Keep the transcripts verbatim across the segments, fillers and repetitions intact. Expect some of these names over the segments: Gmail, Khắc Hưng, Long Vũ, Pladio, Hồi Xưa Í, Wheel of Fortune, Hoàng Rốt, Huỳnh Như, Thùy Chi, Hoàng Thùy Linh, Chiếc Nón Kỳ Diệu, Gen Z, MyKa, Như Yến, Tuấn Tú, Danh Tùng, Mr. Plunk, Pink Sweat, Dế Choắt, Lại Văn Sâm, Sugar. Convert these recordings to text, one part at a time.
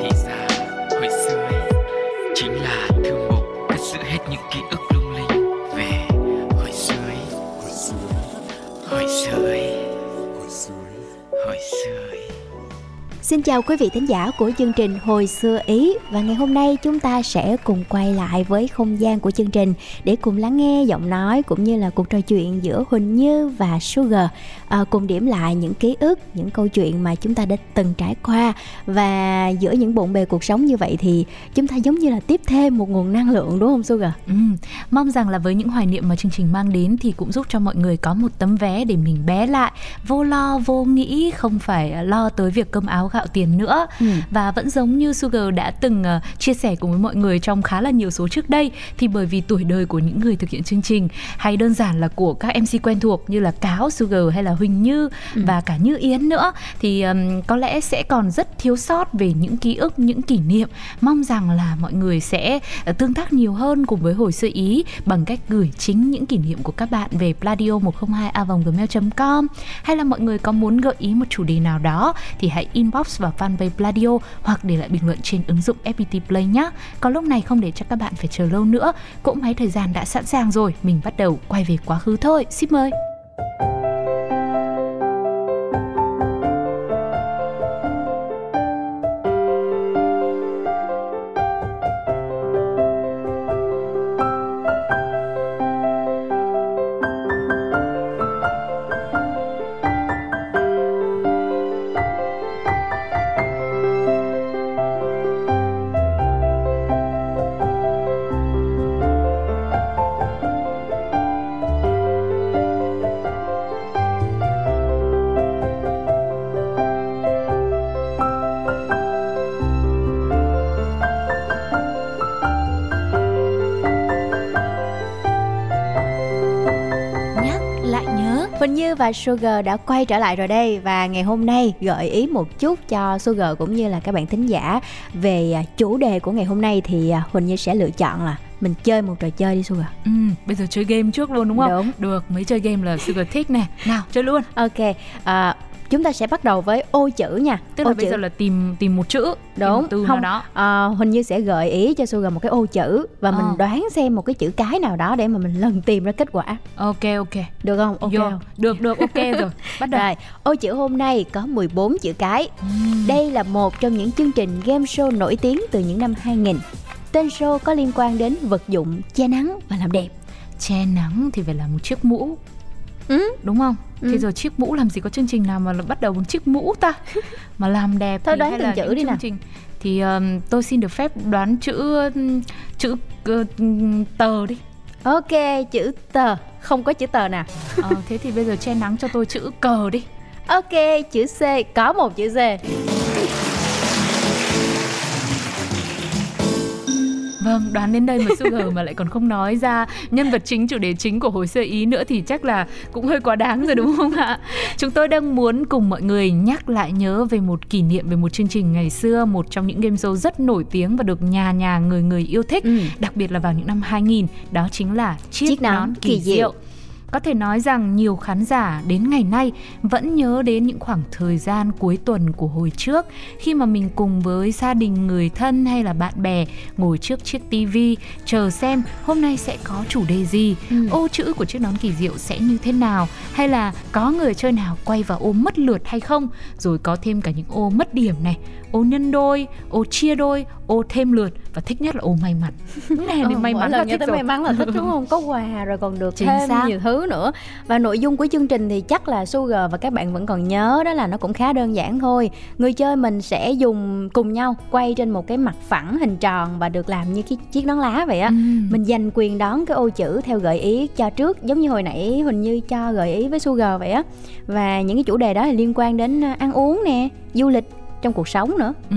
Thì ra hồi xưa ấy chính là thư mục cất giữ hết những ký ức lung linh về hồi xưa ấy. Hồi xưa Hồi xưa ấy. Hồi xưa Hồi xưa ấy. Xin chào quý vị thính giả của chương trình Hồi Xưa Ý, và ngày hôm nay chúng ta sẽ cùng quay lại với không gian của chương trình để cùng lắng nghe giọng nói cũng như là cuộc trò chuyện giữa Huỳnh Như và Sugar, à, cùng điểm lại những ký ức, những câu chuyện mà chúng ta đã từng trải qua. Và giữa những bộn bề cuộc sống như vậy thì chúng ta giống như là tiếp thêm một nguồn năng lượng, đúng không Sugar? Ừ, mong rằng là với những hoài niệm mà chương trình mang đến thì cũng giúp cho mọi người có một tấm vé để mình bé lại, vô lo, vô nghĩ, không phải lo tới việc cơm áo gạo tiền nữa. Ừ. Và vẫn giống như Sugar đã từng uh, chia sẻ cùng với mọi người trong khá là nhiều số trước đây, thì bởi vì tuổi đời của những người thực hiện chương trình hay đơn giản là của các em xê quen thuộc như là Cáo, Sugar hay là Huỳnh Như, ừ. và cả Như Yến nữa, thì um, có lẽ sẽ còn rất thiếu sót về những ký ức, những kỷ niệm. Mong rằng là mọi người sẽ uh, tương tác nhiều hơn cùng với Hồi Xưa Ý bằng cách gửi chính những kỷ niệm của các bạn về pladio một không hai a vòng gmail chấm com, hay là mọi người có muốn gợi ý một chủ đề nào đó thì hãy inbox vào fanpage Pladio hoặc để lại bình luận trên ứng dụng ép pê tê Play nhé. Còn lúc này không để cho các bạn phải chờ lâu nữa, cỗ máy thời gian đã sẵn sàng rồi, mình bắt đầu quay về quá khứ thôi. Xin mời. Như và Sugar đã quay trở lại rồi đây, và ngày hôm nay gợi ý một chút cho Sugar cũng như là các bạn thính giả về chủ đề của ngày hôm nay, thì Huỳnh Như sẽ lựa chọn là mình chơi một trò chơi đi Sugar. Ừ, bây giờ chơi game trước luôn đúng không? Đúng. Được, mới chơi game là Sugar thích nè. Nào, chơi luôn. Ok, à, chúng ta sẽ bắt đầu với ô chữ nha. Tức ô là chữ. Bây giờ là tìm tìm một chữ, đúng một từ không? Nào đó. À, Huỳnh Như sẽ gợi ý cho Sugar một cái ô chữ và à. mình đoán xem một cái chữ cái nào đó để mà mình lần tìm ra kết quả. Ok ok. Được không? Ok. Không? Được được ok rồi. Bắt đầu. Rồi, ô chữ hôm nay có mười bốn chữ cái. Uhm. Đây là một trong những chương trình game show nổi tiếng từ những năm hai nghìn. Tên show có liên quan đến vật dụng che nắng và làm đẹp. Che nắng thì phải là một chiếc mũ. Ừ. Đúng không? Ừ. Thế giờ chiếc mũ làm gì có chương trình nào mà bắt đầu bằng chiếc mũ ta? Mà làm đẹp thôi thì đoán hay từng là chữ đi chương nào. Trình thì um, tôi xin được phép đoán chữ chữ uh, tờ đi. Ok, chữ tờ. Không có chữ tờ nào. Ờ, thế thì bây giờ che nắng cho tôi chữ cờ đi. Ok, chữ C. Có một chữ C. Vâng, đoán đến đây mà Sugar mà lại còn không nói ra nhân vật chính, chủ đề chính của Hồi Xưa Ý nữa thì chắc là cũng hơi quá đáng rồi đúng không ạ? Chúng tôi đang muốn cùng mọi người nhắc lại nhớ về một kỷ niệm, về một chương trình ngày xưa, một trong những game show rất nổi tiếng và được nhà nhà người người yêu thích, ừ. đặc biệt là vào những năm hai nghìn, đó chính là Chiếc, Chiếc Nón Kỳ Diệu. Có thể nói rằng nhiều khán giả đến ngày nay vẫn nhớ đến những khoảng thời gian cuối tuần của hồi trước, khi mà mình cùng với gia đình, người thân hay là bạn bè ngồi trước chiếc tivi chờ xem hôm nay sẽ có chủ đề gì, ừ. ô chữ của Chiếc Nón Kỳ Diệu sẽ như thế nào, hay là có người chơi nào quay vào ô mất lượt hay không, rồi có thêm cả những ô mất điểm này, ô nhân đôi, ô chia đôi, ô thêm lượt, và thích nhất là ô may mắn. Này, ừ, may mắn là thích rồi. May mắn là thích đúng không? Có quà rồi còn được chính thêm xác. Nhiều thứ nữa. Và nội dung của chương trình thì chắc là Sugar và các bạn vẫn còn nhớ, đó là nó cũng khá đơn giản thôi. Người chơi mình sẽ dùng cùng nhau quay trên một cái mặt phẳng hình tròn và được làm như cái chiếc nón lá vậy á. Ừ. Mình giành quyền đón cái ô chữ theo gợi ý cho trước, giống như hồi nãy Huỳnh Như cho gợi ý với Sugar vậy á. Và những cái chủ đề đó thì liên quan đến ăn uống nè, du lịch, trong cuộc sống nữa. Ừ.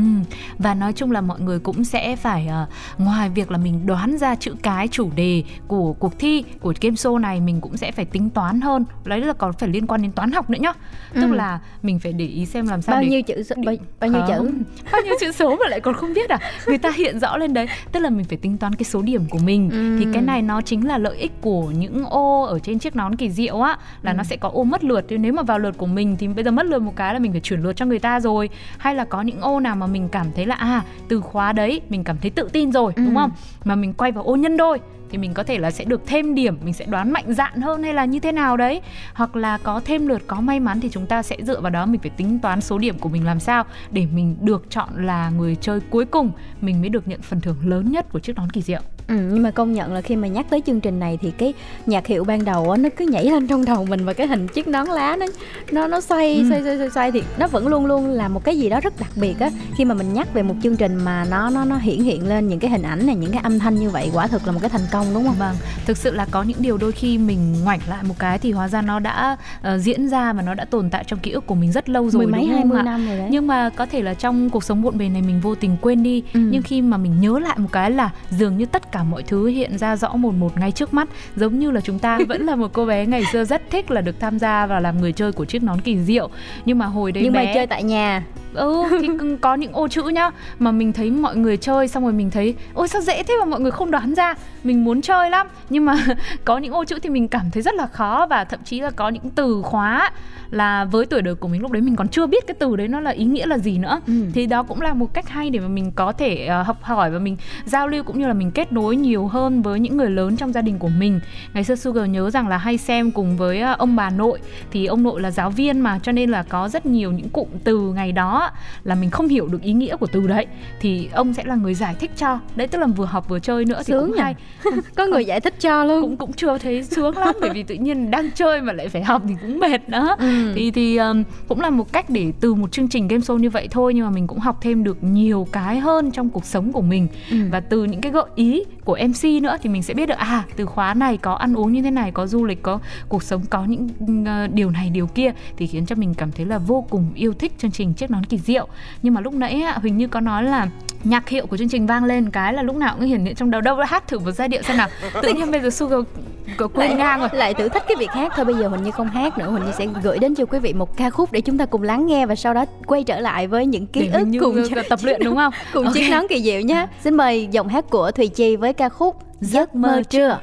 Và nói chung là mọi người cũng sẽ phải uh, ngoài việc là mình đoán ra chữ cái, chủ đề của cuộc thi, của game show này, mình cũng sẽ phải tính toán hơn. Đấy là còn phải liên quan đến toán học nữa nhá. Ừ. Tức là mình phải để ý xem làm sao bao để... nhiêu chữ để... bao, bao nhiêu chữ bao nhiêu chữ số mà lại còn không biết à? Người ta hiện rõ lên đấy. Tức là mình phải tính toán cái số điểm của mình. Ừ. Thì cái này nó chính là lợi ích của những ô ở trên Chiếc Nón Kỳ Diệu á, là ừ. nó sẽ có ô mất lượt. Thì nếu mà vào lượt của mình thì bây giờ mất lượt một cái là mình phải chuyển lượt cho người ta rồi. Hay là có những ô nào mà mình cảm thấy là à, từ khóa đấy mình cảm thấy tự tin rồi, ừ. đúng không? Mà mình quay vào ô nhân đôi thì mình có thể là sẽ được thêm điểm, mình sẽ đoán mạnh dạn hơn hay là như thế nào đấy. Hoặc là có thêm lượt, có may mắn thì chúng ta sẽ dựa vào đó mình phải tính toán số điểm của mình làm sao để mình được chọn là người chơi cuối cùng, mình mới được nhận phần thưởng lớn nhất của Chiếc Nón Kỳ Diệu. Ừ, nhưng mà công nhận là khi mà nhắc tới chương trình này thì cái nhạc hiệu ban đầu á, nó cứ nhảy lên trong đầu mình, và cái hình chiếc nón lá nó nó nó xoay, ừ. xoay xoay xoay xoay thì nó vẫn luôn luôn là một cái gì đó rất đặc biệt á. Khi mà mình nhắc về một chương trình mà nó nó nó hiện hiện lên những cái hình ảnh này, những cái âm thanh như vậy, quả thực là một cái thành công, đúng không? Vâng, thực sự là có những điều đôi khi mình ngoảnh lại một cái thì hóa ra nó đã uh, diễn ra và nó đã tồn tại trong ký ức của mình rất lâu rồi, mười mấy hai mươi năm rồi đấy. Nhưng mà có thể là trong cuộc sống bộn bề này mình vô tình quên đi, ừ. nhưng khi mà mình nhớ lại một cái là dường như tất cả mọi thứ hiện ra rõ một một ngay trước mắt. Giống như là chúng ta vẫn là một cô bé ngày xưa rất thích là được tham gia và làm người chơi của Chiếc Nón Kỳ Diệu. Nhưng mà hồi đấy nhưng bé... mà chơi tại nhà. Ừ, thì có những ô chữ nhá mà mình thấy mọi người chơi, xong rồi mình thấy ôi sao dễ thế mà mọi người không đoán ra, mình muốn chơi lắm. Nhưng mà có những ô chữ thì mình cảm thấy rất là khó, và thậm chí là có những từ khóa là với tuổi đời của mình lúc đấy mình còn chưa biết cái từ đấy nó là ý nghĩa là gì nữa. Ừ. Thì đó cũng là một cách hay để mà mình có thể uh, học hỏi và mình giao lưu, cũng như là mình kết nối nhiều hơn với những người lớn trong gia đình của mình. Ngày xưa Sugar nhớ rằng là hay xem cùng với uh, ông bà nội, thì ông nội là giáo viên mà, cho nên là có rất nhiều những cụm từ ngày đó là mình không hiểu được ý nghĩa của từ đấy thì ông sẽ là người giải thích cho. Đấy, tức là vừa học vừa chơi nữa thì sướng cũng hay. Có người giải thích cho luôn. Cũng cũng chưa thấy sướng lắm bởi vì tự nhiên đang chơi mà lại phải học thì cũng mệt nữa. Ừ. Thì thì um, cũng là một cách để từ một chương trình game show như vậy thôi, nhưng mà mình cũng học thêm được nhiều cái hơn trong cuộc sống của mình. Ừ. Và từ những cái gợi ý của em xê nữa thì mình sẽ biết được à, từ khóa này có ăn uống như thế này, có du lịch, có cuộc sống, có những uh, điều này điều kia, thì khiến cho mình cảm thấy là vô cùng yêu thích chương trình Chiếc Nón Kỳ Diệu. Nhưng mà lúc nãy Huỳnh Như có nói là nhạc hiệu của chương trình vang lên cái là lúc nào cũng hiển hiện trong đầu. Đâu hát thử một giai điệu xem nào. Tự nhiên bây giờ Sugar quên ngang rồi. Lại thử thách cái việc hát thôi. Bây giờ Huỳnh Như không hát nữa, Huỳnh Như sẽ gửi đến cho quý vị một ca khúc để chúng ta cùng lắng nghe, và sau đó quay trở lại với những ký ức cùng tập luyện, đúng không? Cùng okay. Chiếc Nón Kỳ Diệu nhé. Xin mời giọng hát của Thùy Chi với ca khúc Giấc Mơ Trưa.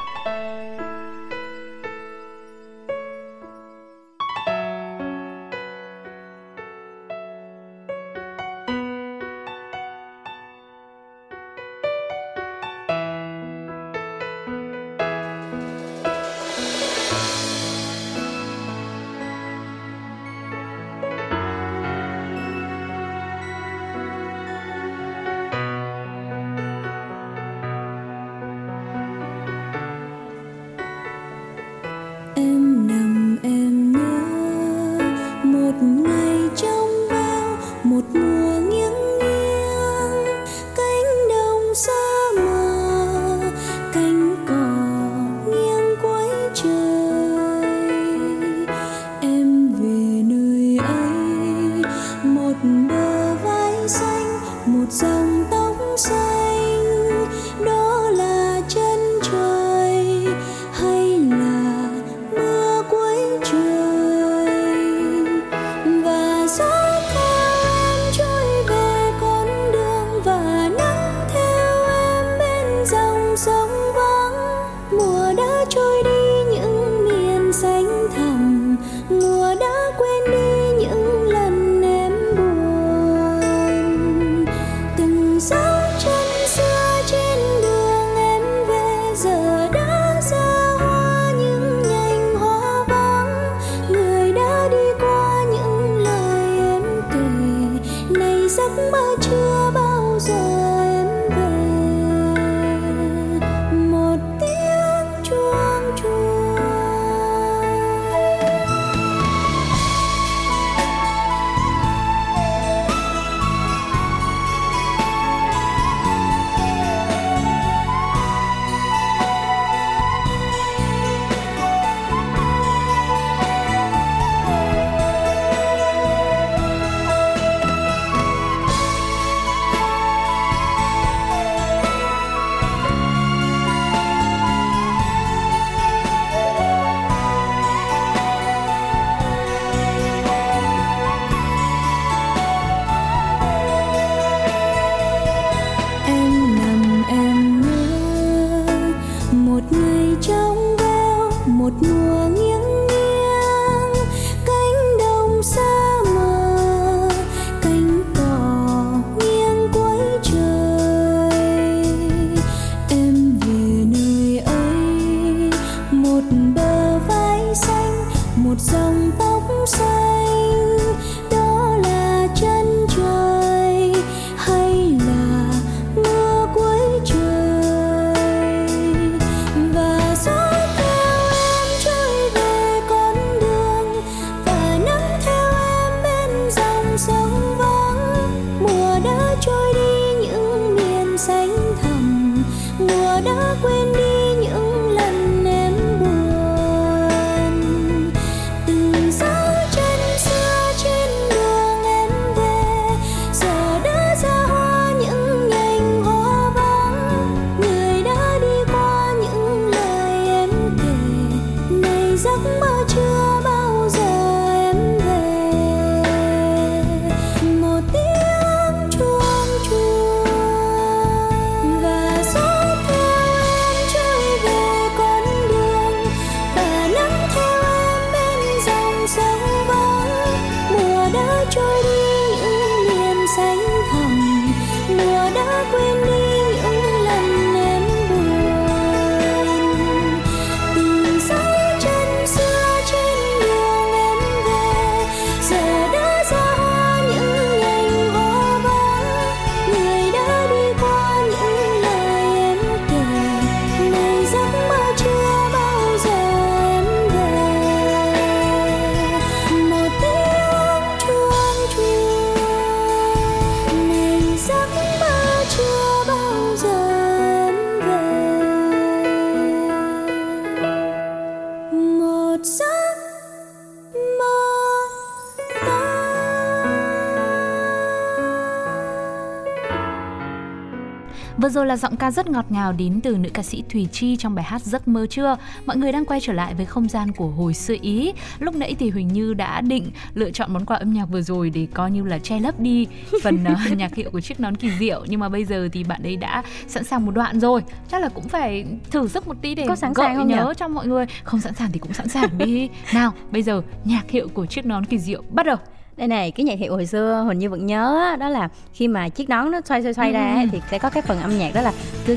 Vừa rồi là giọng ca rất ngọt ngào đến từ nữ ca sĩ Thùy Chi trong bài hát Giấc Mơ Chưa. Mọi người đang quay trở lại với không gian của Hồi Xưa Ý. Lúc nãy thì Huỳnh Như đã định lựa chọn món quà âm nhạc vừa rồi để coi như là che lấp đi phần uh, nhạc hiệu của Chiếc Nón Kỳ Diệu. Nhưng mà bây giờ thì bạn ấy đã sẵn sàng một đoạn rồi. Chắc là cũng phải thử sức một tí để có sẵn gợi sàng không nhớ nhỉ? Cho mọi người. Không sẵn sàng thì cũng sẵn sàng đi. Nào, bây giờ nhạc hiệu của Chiếc Nón Kỳ Diệu bắt đầu. Đây này, cái nhạc hiệu hồi xưa Huỳnh Như vẫn nhớ đó là khi mà chiếc nón nó xoay xoay xoay ra ấy, thì sẽ có cái phần âm nhạc đó là kiểu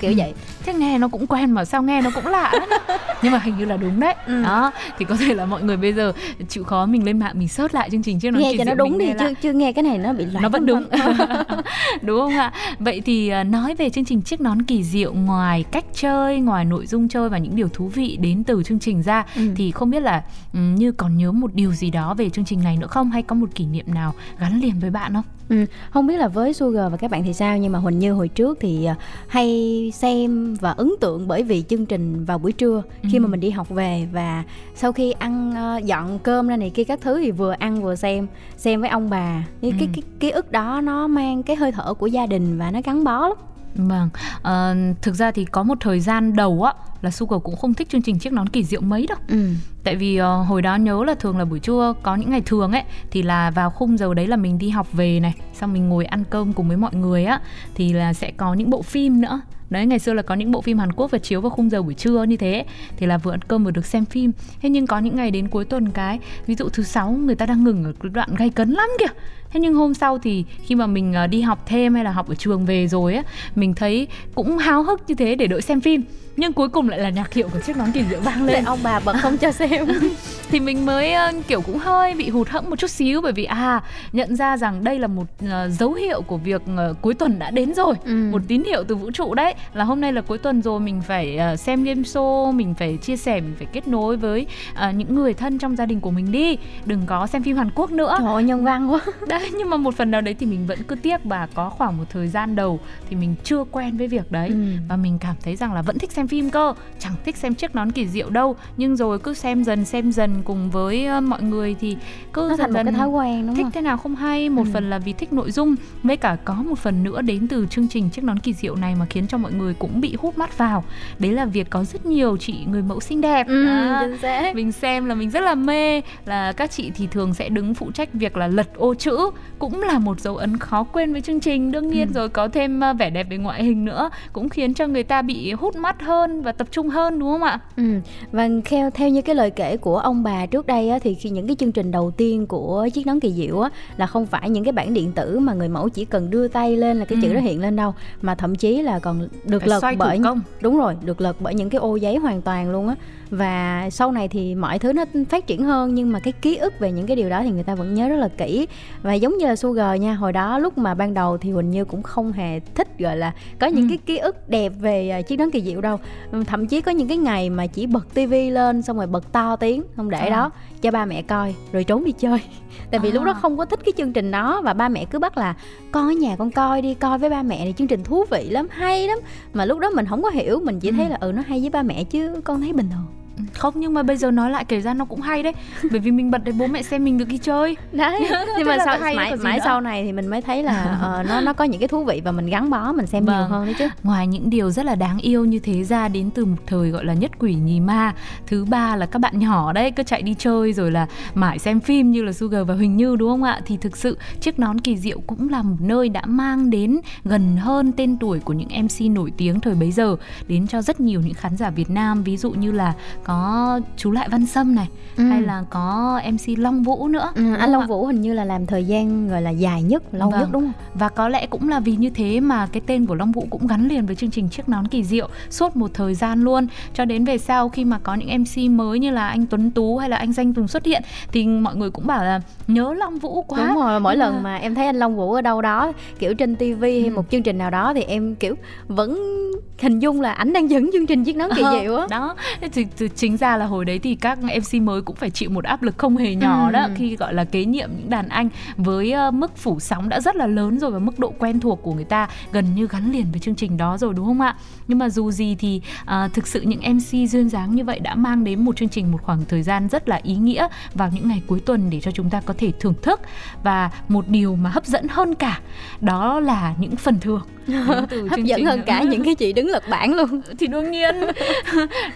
kiểu vậy. Thế nghe nó cũng quen mà sao nghe nó cũng lạ. Nhưng mà hình như là đúng đấy. Ừ. Đó, thì có thể là mọi người bây giờ chịu khó mình lên mạng mình search lại chương trình Chiếc Nón Kỳ Diệu. Nghe cho nó đúng đi, chưa chưa nghe cái này nó bị loạn. Nó vẫn đúng. Đúng không ạ? Vậy thì nói về chương trình Chiếc Nón Kỳ Diệu, ngoài cách chơi, ngoài nội dung chơi và những điều thú vị đến từ chương trình ra, ừ. thì không biết là Như còn nhớ một điều gì đó về chương trình này nữa không, hay có một kỷ niệm nào gắn liền với bạn không? Ừ, không biết là với Sugar và các bạn thì sao, nhưng mà Huỳnh Như hồi trước thì hay xem và ấn tượng bởi vì chương trình vào buổi trưa khi ừ. mà mình đi học về, và sau khi ăn dọn cơm ra này kia các thứ thì vừa ăn vừa xem xem với ông bà. Cái ừ. cái ký ức đó nó mang cái hơi thở của gia đình và nó gắn bó lắm. Vâng, à, thực ra thì có một thời gian đầu á là Sugar cũng không thích chương trình Chiếc Nón Kỳ Diệu mấy đâu. Ừ. Tại vì uh, hồi đó nhớ là thường là buổi trưa, có những ngày thường ấy thì là vào khung giờ đấy là mình đi học về này, xong mình ngồi ăn cơm cùng với mọi người á, thì là sẽ có những bộ phim nữa. Đấy, ngày xưa là có những bộ phim Hàn Quốc và chiếu vào khung giờ buổi trưa như thế, thì là vừa ăn cơm vừa được xem phim. Thế nhưng có những ngày đến cuối tuần cái, ví dụ thứ sáu người ta đang ngừng ở đoạn gay cấn lắm kìa. Thế nhưng hôm sau thì khi mà mình đi học thêm hay là học ở trường về rồi á, mình thấy cũng háo hức như thế để đợi xem phim. Nhưng cuối cùng lại là nhạc hiệu của Chiếc Nón Kỳ Diệu vang lên. Để ông bà bật không cho xem. Thì mình mới kiểu cũng hơi bị hụt hẫng một chút xíu, bởi vì à nhận ra rằng đây là một uh, dấu hiệu của việc uh, cuối tuần đã đến rồi. Ừ. Một tín hiệu từ vũ trụ đấy, là hôm nay là cuối tuần rồi, mình phải uh, xem game show, mình phải chia sẻ, mình phải kết nối với uh, những người thân trong gia đình của mình đi, đừng có xem phim Hàn Quốc nữa. Trời ơi, nhân văn quá. Đấy, nhưng mà một phần nào đấy thì mình vẫn cứ tiếc, và có khoảng một thời gian đầu thì mình chưa quen với việc đấy. Ừ. Và mình cảm thấy rằng là vẫn thích xem phim cơ, chẳng thích xem Chiếc Nón Kỳ Diệu đâu, nhưng rồi cứ xem dần xem dần cùng với mọi người thì cứ nó dần thành dần một cái thói quen, đúng thích không? Thế nào không hay. Một ừ. phần là vì thích nội dung, với cả có một phần nữa đến từ chương trình Chiếc Nón Kỳ Diệu này mà khiến cho mọi người cũng bị hút mắt vào, đấy là việc có rất nhiều chị người mẫu xinh đẹp. Ừ, à, mình xem là mình rất là mê, là các chị thì thường sẽ đứng phụ trách việc là lật ô chữ, cũng là một dấu ấn khó quên với chương trình đương nhiên. Ừ. Rồi có thêm vẻ đẹp về ngoại hình nữa cũng khiến cho người ta bị hút mắt hơn và tập trung hơn, đúng không ạ? Ừ. Và theo, theo như cái lời kể của ông bà trước đây á, thì khi những cái chương trình đầu tiên của Chiếc Nón Kỳ Diệu á, là không phải những cái bản điện tử mà người mẫu chỉ cần đưa tay lên là cái ừ. chữ đó hiện lên đâu, mà thậm chí là còn được phải lật bởi công. Đúng rồi, được lật bởi những cái ô giấy hoàn toàn luôn á. Và sau này thì mọi thứ nó phát triển hơn, nhưng mà cái ký ức về những cái điều đó thì người ta vẫn nhớ rất là kỹ. Và giống như là Sugar nha, hồi đó lúc mà ban đầu thì Huỳnh Như cũng không hề thích gọi là có những ừ. cái ký ức đẹp về Chiếc Nón Kỳ Diệu đâu. Thậm chí có những cái ngày mà chỉ bật tivi lên xong rồi bật to tiếng, không để à. đó cho ba mẹ coi rồi trốn đi chơi. Tại vì à. lúc đó không có thích cái chương trình đó, và ba mẹ cứ bắt là con ở nhà con coi đi, coi với ba mẹ thì chương trình thú vị lắm, hay lắm. Mà lúc đó mình không có hiểu, mình chỉ ừ. thấy là ừ nó hay với ba mẹ chứ con thấy bình thường. Không, nhưng mà bây giờ nói lại kể ra nó cũng hay đấy. Bởi vì mình bật để bố mẹ xem mình được đi chơi. Đấy. Nhưng mà sau hay mãi, mãi sau này thì mình mới thấy là uh, nó nó có những cái thú vị và mình gắn bó, mình xem vâng. nhiều hơn đấy chứ. Ngoài những điều rất là đáng yêu như thế ra, đến từ một thời gọi là nhất quỷ nhì ma. Thứ ba là các bạn nhỏ đấy cứ chạy đi chơi rồi là mãi xem phim như là Sugar và Huỳnh Như, đúng không ạ? Thì thực sự Chiếc Nón Kỳ Diệu cũng là một nơi đã mang đến gần hơn tên tuổi của những em xê nổi tiếng thời bấy giờ đến cho rất nhiều những khán giả Việt Nam. Ví dụ như là có chú Lại Văn Sâm này, ừ. hay là có em xê Long Vũ nữa. Ừ, anh Long Vũ hình như là làm thời gian gọi là dài nhất, lâu vâng. nhất đúng không? Và có lẽ cũng là vì như thế mà cái tên của Long Vũ cũng gắn liền với chương trình Chiếc Nón Kỳ Diệu suốt một thời gian luôn. Cho đến về sau khi mà có những em xê mới như là anh Tuấn Tú hay là anh Danh Tùng xuất hiện thì mọi người cũng bảo là nhớ Long Vũ quá. Đúng rồi, mỗi nhưng lần mà... mà em thấy anh Long Vũ ở đâu đó kiểu trên ti vi ừ. hay một chương trình nào đó thì em kiểu vẫn hình dung là ảnh đang dẫn chương trình Chiếc Nón Kỳ ờ, Diệu á. Đó, thì, thì Chính ra là hồi đấy thì các em xê mới cũng phải chịu một áp lực không hề nhỏ ừ. đó, khi gọi là kế nhiệm những đàn anh với mức phủ sóng đã rất là lớn rồi và mức độ quen thuộc của người ta gần như gắn liền với chương trình đó rồi, đúng không ạ? Nhưng mà dù gì thì à, thực sự những em xê duyên dáng như vậy đã mang đến một chương trình một khoảng thời gian rất là ý nghĩa vào những ngày cuối tuần để cho chúng ta có thể thưởng thức. Và một điều mà hấp dẫn hơn cả đó là những phần thưởng từ hấp dẫn hơn nữa. Cả những cái chị đứng lật bảng luôn thì đương nhiên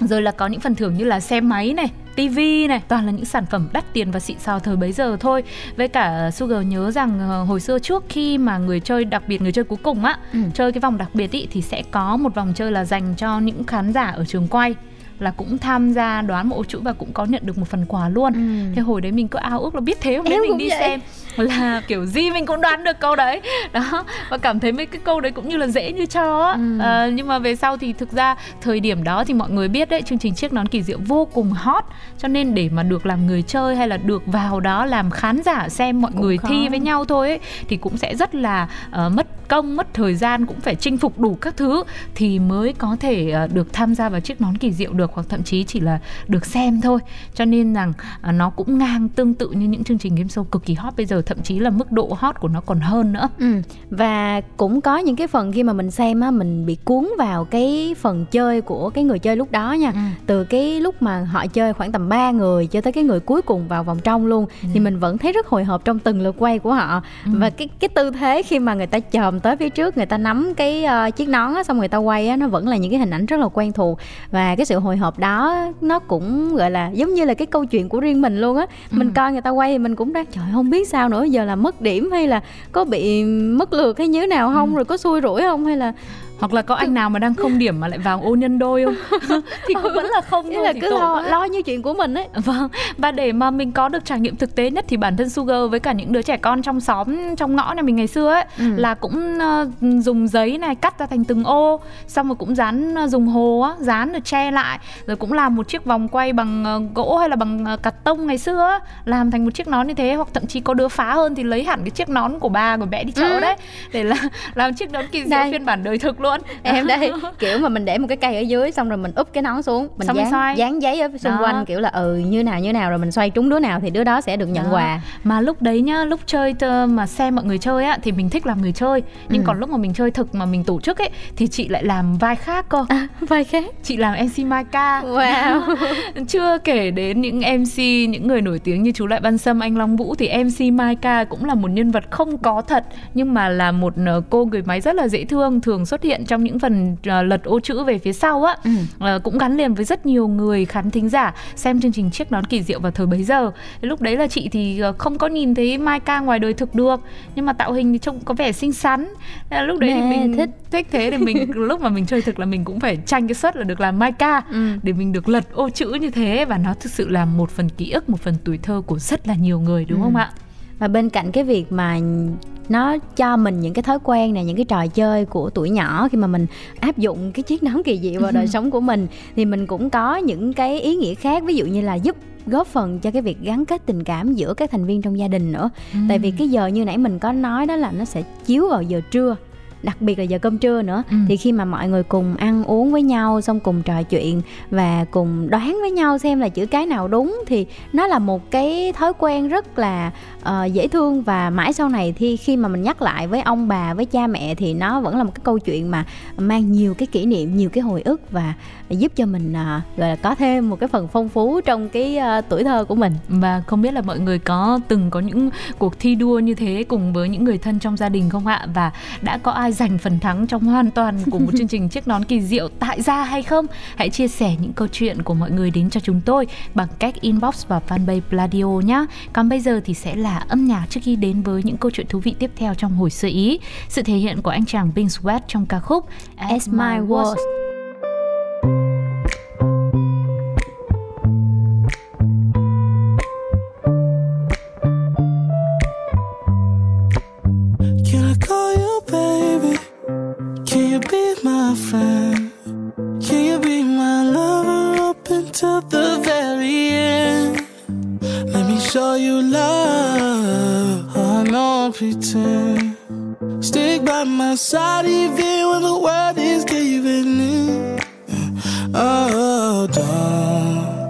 rồi là có những phần thưởng như là xe máy này, tivi này, toàn là những sản phẩm đắt tiền và xịn sò thời bấy giờ thôi. Với cả Sugar nhớ rằng hồi xưa trước khi mà người chơi đặc biệt, người chơi cuối cùng á, ừ. chơi cái vòng đặc biệt ý, thì sẽ có một vòng chơi là dành cho những khán giả ở trường quay, là cũng tham gia đoán một ô chữ và cũng có nhận được một phần quà luôn. Ừ. Thế hồi đấy mình cứ ao ước là biết thế hôm đấy mình đi vậy. Xem là kiểu gì mình cũng đoán được câu đấy đó, và cảm thấy mấy cái câu đấy cũng như là dễ như cho á. Ừ. À, nhưng mà về sau thì thực ra thời điểm đó thì mọi người biết đấy, chương trình Chiếc Nón Kỳ Diệu vô cùng hot, cho nên để mà được làm người chơi hay là được vào đó làm khán giả xem mọi cũng người khó. Thi với nhau thôi ấy, thì cũng sẽ rất là uh, mất công, mất thời gian, cũng phải chinh phục đủ các thứ thì mới có thể uh, được tham gia vào Chiếc Nón Kỳ Diệu được, hoặc thậm chí chỉ là được xem thôi. Cho nên rằng uh, nó cũng ngang tương tự như những chương trình game show cực kỳ hot bây giờ, thậm chí là mức độ hot của nó còn hơn nữa. Ừ. Và cũng có những cái phần khi mà mình xem á, mình bị cuốn vào cái phần chơi của cái người chơi lúc đó nha. Ừ. Từ cái lúc mà họ chơi khoảng tầm ba người cho tới cái người cuối cùng vào vòng trong luôn, ừ. thì mình vẫn thấy rất hồi hộp trong từng lượt quay của họ. Ừ. Và cái cái tư thế khi mà người ta chồm tới phía trước, người ta nắm cái uh, chiếc nón á, xong người ta quay á, nó vẫn là những cái hình ảnh rất là quen thuộc. Và cái sự hồi hộp đó nó cũng gọi là giống như là cái câu chuyện của riêng mình luôn á. Ừ. Mình coi người ta quay thì mình cũng đang trời không biết sao nữa, giờ là mất điểm hay là có bị mất lượt hay như thế nào không, ừ. rồi có xui rủi không, hay là hoặc là có anh nào mà đang không điểm mà lại vào ô nhân đôi không thì cũng vẫn là không thôi, là cứ lo, lo như chuyện của mình ấy. Vâng, và để mà mình có được trải nghiệm thực tế nhất thì bản thân Sugar với cả những đứa trẻ con trong xóm, trong ngõ này mình ngày xưa ấy, ừ. là cũng uh, dùng giấy này cắt ra thành từng ô, xong rồi cũng dán, dùng hồ á, dán rồi che lại, rồi cũng làm một chiếc vòng quay bằng uh, gỗ hay là bằng uh, cắt tông ngày xưa á, làm thành một chiếc nón như thế. Hoặc thậm chí có đứa phá hơn thì lấy hẳn cái chiếc nón của bà của mẹ đi chợ ừ. đấy để là, làm chiếc nón Kỳ Diệu phiên bản đời thực luôn. Em đây kiểu mà mình để một cái cây ở dưới, xong rồi mình úp cái nón xuống, mình dán, dán giấy ở xung đó. Quanh kiểu là ừ như nào như nào, rồi mình xoay trúng đứa nào thì đứa đó sẽ được nhận đó. Quà. Mà lúc đấy nhá, lúc chơi mà xem mọi người chơi á thì mình thích làm người chơi, nhưng ừ. còn lúc mà mình chơi thực mà mình tổ chức ấy thì chị lại làm vai khác cơ. À, vai khác. Chị làm em xê MyKa. Wow. Chưa kể đến những em xê, những người nổi tiếng như chú Lại Văn Sâm, anh Long Vũ, thì em xê MyKa cũng là một nhân vật không có thật, nhưng mà là một cô người máy rất là dễ thương, thường xuất hiện trong những phần uh, lật ô chữ về phía sau á, ừ. uh, cũng gắn liền với rất nhiều người khán thính giả xem chương trình Chiếc Nón Kỳ Diệu vào thời bấy giờ. Lúc đấy là chị thì uh, không có nhìn thấy MyKa ngoài đời thực được, nhưng mà tạo hình thì trông có vẻ xinh xắn. Lúc đấy nè, thì mình thích thích thế thì mình lúc mà mình chơi thực là mình cũng phải tranh cái suất là được làm MyKa ừ. để mình được lật ô chữ như thế. Và nó thực sự là một phần ký ức, một phần tuổi thơ của rất là nhiều người, đúng ừ. không ạ? Và bên cạnh cái việc mà nó cho mình những cái thói quen này, những cái trò chơi của tuổi nhỏ, khi mà mình áp dụng cái chiếc nón kỳ diệu vào đời sống của mình, thì mình cũng có những cái ý nghĩa khác, ví dụ như là giúp góp phần cho cái việc gắn kết tình cảm giữa các thành viên trong gia đình nữa. Ừ. Tại vì cái giờ như nãy mình có nói đó là nó sẽ chiếu vào giờ trưa, đặc biệt là giờ cơm trưa nữa. Ừ. Thì khi mà mọi người cùng ăn uống với nhau, xong cùng trò chuyện và cùng đoán với nhau xem là chữ cái nào đúng, thì nó là một cái thói quen rất là uh, dễ thương. Và mãi sau này thì khi mà mình nhắc lại với ông bà, với cha mẹ, thì nó vẫn là một cái câu chuyện mà mang nhiều cái kỷ niệm, nhiều cái hồi ức, và giúp cho mình uh, gọi là có thêm một cái phần phong phú trong cái uh, tuổi thơ của mình. Và không biết là mọi người có từng có những cuộc thi đua như thế cùng với những người thân trong gia đình không ạ? Và đã có ai giành phần thắng trong hoàn toàn của một chương trình Chiếc Nón Kỳ Diệu tại gia hay không? Hãy chia sẻ những câu chuyện của mọi người đến cho chúng tôi bằng cách inbox và fanpage Pladio nhé. Còn bây giờ thì sẽ là âm nhạc trước khi đến với những câu chuyện thú vị tiếp theo trong Hồi Xưa Ý. Sự thể hiện của anh chàng Pink Sweat trong ca khúc As My World. Oh, darling.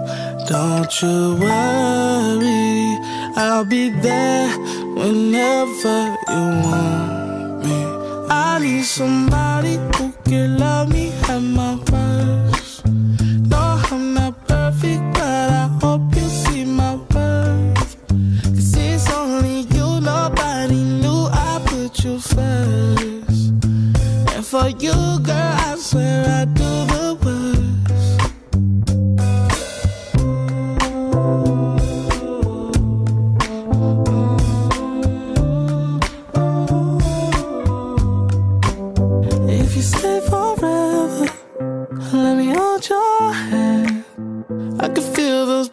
you worry, I'll be there whenever you want me. I need somebody who can love me at my worst. No, I'm not perfect, but I hope you see my worth. Cause it's only you, nobody knew I put you first. And for you, girl, I swear I do the worst.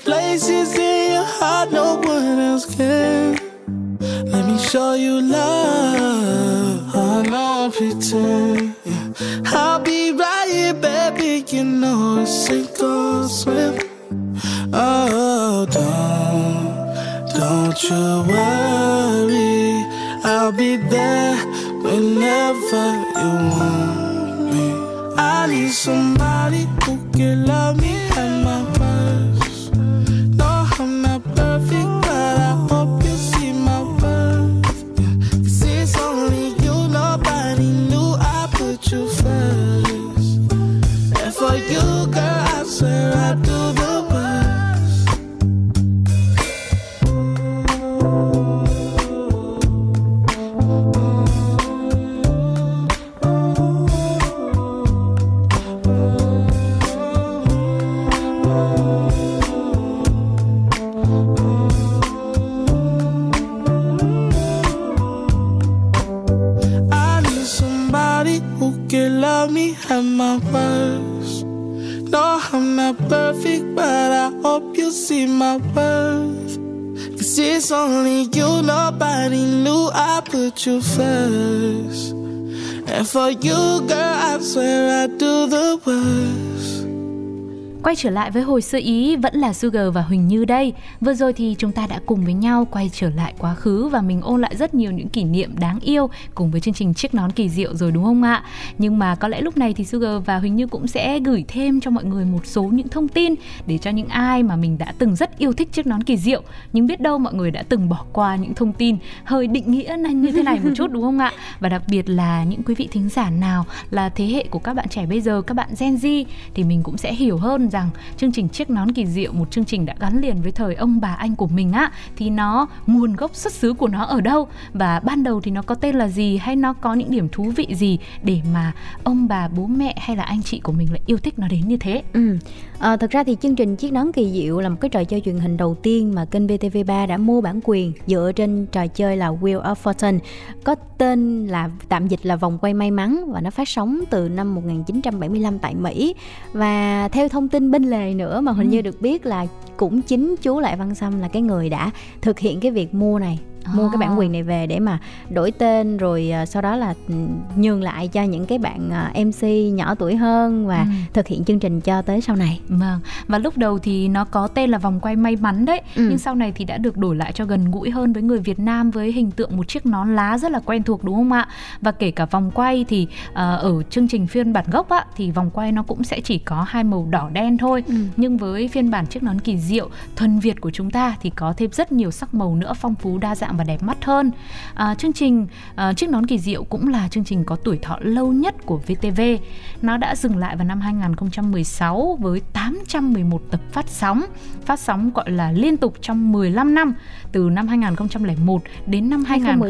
Places in your heart no one else can. Let me show you love, I don't pretend. I'll be right here, baby, you know it's sink or swim. Oh, don't, don't you worry, I'll be there whenever you want me. I need somebody who can love me at my worst. It's only you, nobody knew I put you first. And for you, girl, I swear I do the worst. Quay trở lại với Hồi Xưa Ý, vẫn là Sugar và Huỳnh Như đây. Vừa rồi thì chúng ta đã cùng với nhau quay trở lại quá khứ và mình ôn lại rất nhiều những kỷ niệm đáng yêu cùng với chương trình Chiếc Nón Kỳ Diệu rồi đúng không ạ? Nhưng mà có lẽ lúc này thì Sugar và Huỳnh Như cũng sẽ gửi thêm cho mọi người một số những thông tin để cho những ai mà mình đã từng rất yêu thích Chiếc Nón Kỳ Diệu nhưng biết đâu mọi người đã từng bỏ qua những thông tin hơi định nghĩa như thế này một chút đúng không ạ? Và đặc biệt là những quý vị thính giả nào là thế hệ của các bạn trẻ bây giờ, các bạn Gen Z thì mình cũng sẽ hiểu hơn rằng chương trình Chiếc Nón Kỳ Diệu, một chương trình đã gắn liền với thời ông bà anh của mình á, thì nó nguồn gốc xuất xứ của nó ở đâu và ban đầu thì nó có tên là gì, hay nó có những điểm thú vị gì để mà ông bà bố mẹ hay là anh chị của mình lại yêu thích nó đến như thế. Ừ. À, thực ra thì chương trình Chiếc Nón Kỳ Diệu là một cái trò chơi truyền hình đầu tiên mà kênh vê tê vê ba đã mua bản quyền dựa trên trò chơi là Wheel of Fortune, có tên là tạm dịch là Vòng Quay May Mắn, và nó phát sóng từ năm một chín bảy lăm tại Mỹ. Và theo thông tin bên lề nữa mà hình như được biết là cũng chính chú Lại Văn Sâm là cái người đã thực hiện cái việc mua này, mua cái bản quyền này về để mà đổi tên rồi sau đó là nhường lại cho những cái bạn em xê nhỏ tuổi hơn và ừ. thực hiện chương trình cho tới sau này. Vâng, và lúc đầu thì nó có tên là Vòng Quay May Mắn đấy, ừ. nhưng sau này thì đã được đổi lại cho gần gũi hơn với người Việt Nam với hình tượng một chiếc nón lá rất là quen thuộc đúng không ạ? Và kể cả vòng quay thì uh, ở chương trình phiên bản gốc á, thì vòng quay nó cũng sẽ chỉ có hai màu đỏ đen thôi, ừ. nhưng với phiên bản Chiếc Nón Kỳ Diệu thuần Việt của chúng ta thì có thêm rất nhiều sắc màu nữa, phong phú đa dạng và đẹp mắt hơn. À, chương trình à, Chiếc Nón Kỳ Diệu cũng là chương trình có tuổi thọ lâu nhất của vê tê vê. Nó đã dừng lại vào năm hai không một sáu với tám trăm mười một tập phát sóng, phát sóng gọi là liên tục trong mười lăm năm, từ năm hai không không một đến năm hai không một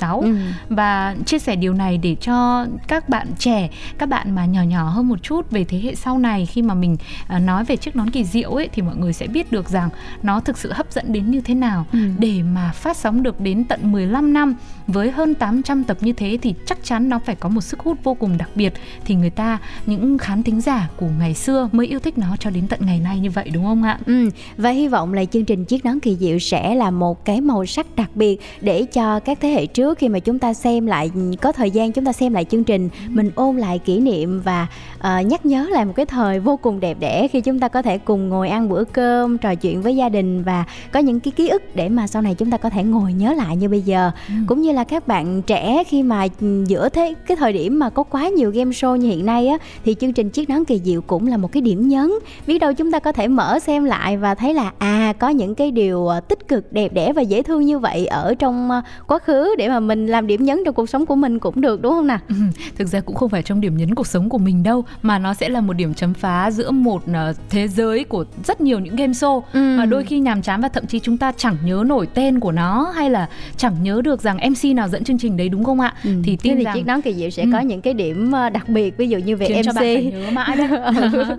sáu. Ừ. Và chia sẻ điều này để cho các bạn trẻ, các bạn mà nhỏ nhỏ hơn một chút về thế hệ sau này, khi mà mình à, nói về Chiếc Nón Kỳ Diệu ấy, thì mọi người sẽ biết được rằng nó thực sự hấp dẫn đến như thế nào, ừ. để mà phát sóng được đến tận mười lăm năm với hơn tám trăm tập như thế thì chắc chắn nó phải có một sức hút vô cùng đặc biệt, thì người ta, những khán thính giả của ngày xưa mới yêu thích nó cho đến tận ngày nay như vậy đúng không ạ? Ừ, và hy vọng là chương trình Chiếc Nón Kỳ Diệu sẽ là một cái màu sắc đặc biệt để cho các thế hệ trước khi mà chúng ta xem lại, có thời gian chúng ta xem lại chương trình, mình ôn lại kỷ niệm và uh, nhắc nhớ lại một cái thời vô cùng đẹp đẽ khi chúng ta có thể cùng ngồi ăn bữa cơm, trò chuyện với gia đình và có những cái ký ức để mà sau này chúng ta có thể ngồi nhớ lại như bây giờ. Ừ. Cũng như là các bạn trẻ khi mà giữa thế cái thời điểm mà có quá nhiều game show như hiện nay á, thì chương trình Chiếc Nón Kỳ Diệu cũng là một cái điểm nhấn. Biết đâu chúng ta có thể mở xem lại và thấy là à, có những cái điều tích cực, đẹp đẽ và dễ thương như vậy ở trong quá khứ để mà mình làm điểm nhấn trong cuộc sống của mình cũng được, đúng không nào? Ừ. Thực ra cũng không phải trong điểm nhấn cuộc sống của mình đâu, mà nó sẽ là một điểm chấm phá giữa một thế giới của rất nhiều những game show ừ. mà đôi khi nhàm chán và thậm chí chúng ta chẳng nhớ nổi tên của nó hay là chẳng nhớ được rằng em xê nào dẫn chương trình đấy, đúng không ạ? Ừ. Thì tin thì rằng Chiếc Nón Kỳ Diệu sẽ ừ. có những cái điểm đặc biệt, ví dụ như về khiến em xê cho bạn phải nhớ mãi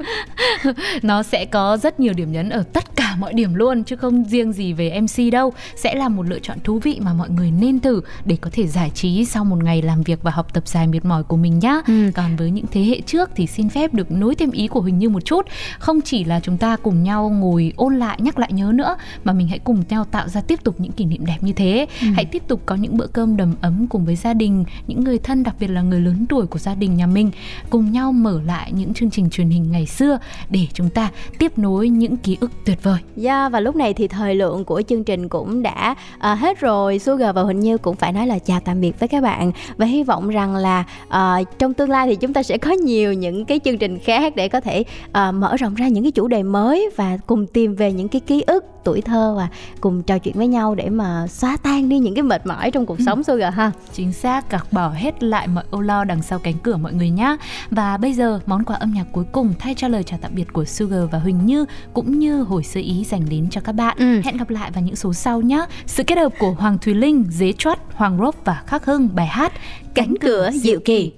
nó sẽ có rất nhiều điểm nhấn ở tất cả mọi điểm luôn chứ không riêng gì về em xê đâu. Sẽ là một lựa chọn thú vị mà mọi người nên thử để có thể giải trí sau một ngày làm việc và học tập dài mệt mỏi của mình nhá. Ừ. Còn với những thế hệ trước thì xin phép được nối thêm ý của Huỳnh Như một chút. Không chỉ là chúng ta cùng nhau ngồi ôn lại, nhắc lại nhớ nữa, mà mình hãy cùng nhau tạo ra tiếp tục những kỷ niệm đẹp như thế. Ừ. Hãy tiếp tục có những bữa cơm đầm ấm cùng với gia đình, những người thân, đặc biệt là người lớn tuổi của gia đình nhà mình, cùng nhau mở lại những chương trình truyền hình ngày xưa để chúng ta tiếp nối những ký ức tuyệt vời. Yeah, và lúc này thì thời lượng của chương trình cũng đã uh, hết rồi. Sugar và Huỳnh Như cũng phải nói là chào tạm biệt với các bạn, và hy vọng rằng là uh, trong tương lai thì chúng ta sẽ có nhiều những cái chương trình khác để có thể uh, mở rộng ra những cái chủ đề mới và cùng tìm về những cái ký ức tuổi thơ và cùng trò chuyện với nhau để mà xóa tan đi những cái mệt mỏi trong cuộc ừ. sống, Sugar ha. Chính xác, gạt bỏ hết lại mọi âu lo đằng sau cánh cửa mọi người nhá. Và bây giờ món quà âm nhạc cuối cùng thay cho lời chào tạm biệt của Sugar và Huỳnh Như cũng như Hồi Xưa Ý dành đến cho các bạn. Ừ. Hẹn gặp lại vào những số sau nhá. Sự kết hợp của Hoàng Thùy Linh, Dế Choắt, Hoàng Rốt và Khắc Hưng, bài hát Cánh cửa diệu kỳ.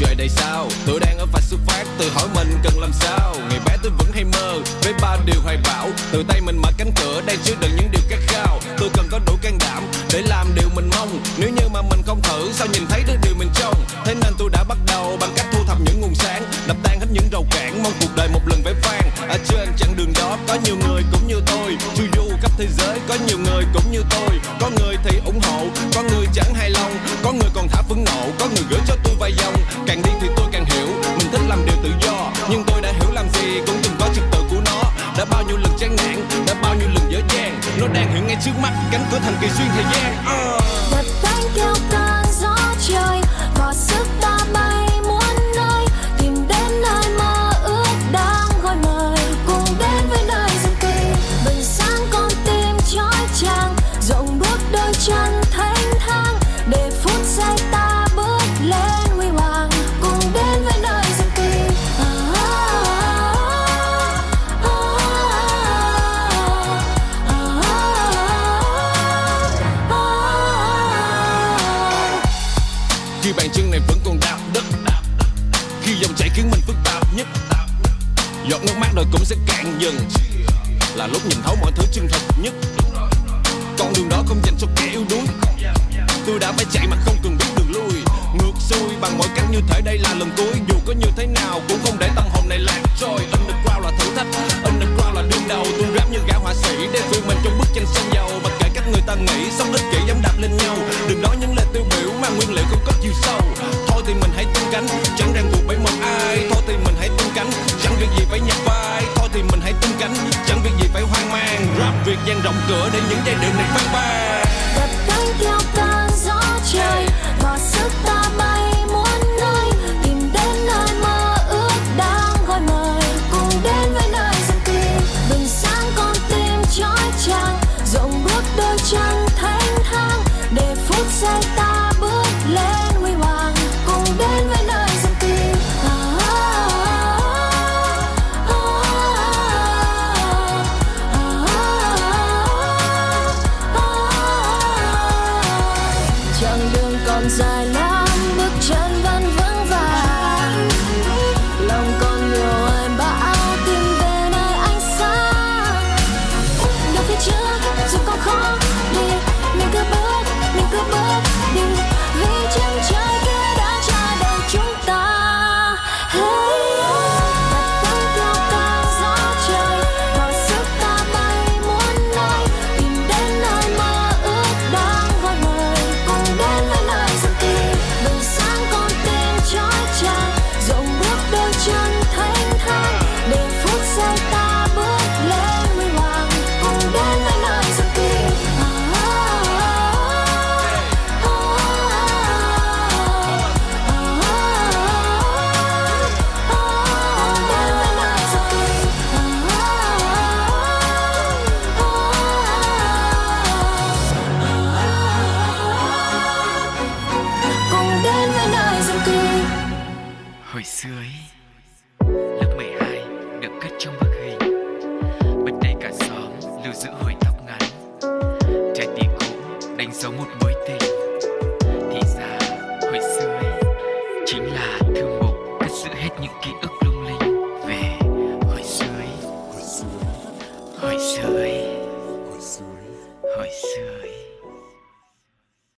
Trời đầy sao, tôi đang ở vạch xuất phát, tự hỏi mình cần làm sao. Ngày bé tôi vẫn hay mơ với ba điều hoài bão, từ tay mình mở cánh cửa đang chứa đựng những điều khát khao. Tôi cần có đủ can đảm để làm điều mình mong, nếu như mà mình không thử sao nhìn thấy được điều mình trông. Thế nên tôi đã bắt đầu bằng cách thu thập những nguồn sáng, đập tan hết những rào cản, mong cuộc đời một lần vẽ vang. Ở trên chặng đường đó có nhiều người cũng như tôi, chu du khắp thế giới có nhiều người cũng như tôi. Có người thì ủng hộ, có người chẳng hài lòng, có người còn thả phẫn nộ, có người gửi cho tôi vài dòng. Càng đi thì tôi càng hiểu, mình thích làm điều tự do, nhưng tôi đã hiểu làm gì cũng từng có trật tự của nó. Đã bao nhiêu lần chán nản, đã bao nhiêu lần dở dang, nó đang hiện ngay trước mắt, cánh cửa thành kỳ xuyên thời gian. uh. Đập cánh theo cơn gió trời, có sức ta bay muốn nơi, tìm đến nơi mơ ước đang gọi mời, cùng đến với nơi diệu kỳ. Bình sáng con tim chói chang, rộng bước đôi chân thênh thang, để phút giây ta bước lên. Khi bàn chân này vẫn còn đạp đất, khi dòng chảy khiến mình phức tạp nhất, giọt nước mắt đời cũng sẽ cạn dần, là lúc nhìn thấu mọi thứ chân thật nhất. Con đường đó không dành cho kẻ yếu đuối, tôi đã phải chạy mà không cần biết đường lui. Ngược xuôi bằng mọi cách như thể đây là lần cuối, dù có như thế nào cũng không để tâm hồn này lạc trôi. Underground là thử thách, underground là đương đầu, tôi rap như gã họa sĩ để vươn mình trong bức tranh sơn dầu. Mặc kệ cách người ta nghĩ, sống ích kỷ dám đạp lên nhau, đừng nói những lời tiêu biểu mà nguyên liệu không có chiều sâu. Thôi thì mình hãy tung cánh, chẳng ràng buộc bởi một ai, thôi thì mình hãy tung cánh, chẳng việc gì phải nhập vai, thôi thì mình hãy tung cánh, chẳng việc gì phải hoang mang. Rap Việt dang rộng cửa để những giai điệu này vang vang. Đập cánh theo cơn gió trời, bỏ sức ta bay muốn nơi tìm đến. dưới. Lớp mười hai được cất trong bức hình. Bên đây cả xóm lưu giữ hồi tóc ngắn. Trái tim cũ đánh dấu một mối tình. Thì ra hồi xưa chính là thư mục cất giữ hết những ký ức.